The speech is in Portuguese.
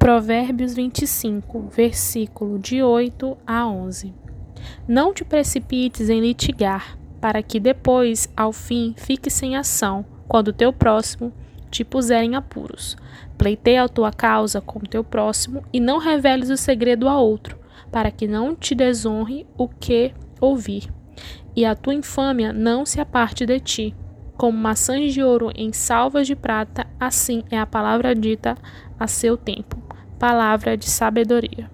Provérbios 25, versículo de 8 a 11. Não te precipites em litigar, para que depois, ao fim, fiques sem ação, quando teu próximo te puser em apuros. Pleiteia a tua causa com teu próximo e não reveles o segredo a outro, para que não te desonre o que ouvir, e a tua infâmia não se aparte de ti. Como maçãs de ouro em salvas de prata, assim é a palavra dita a seu tempo. Palavra de sabedoria.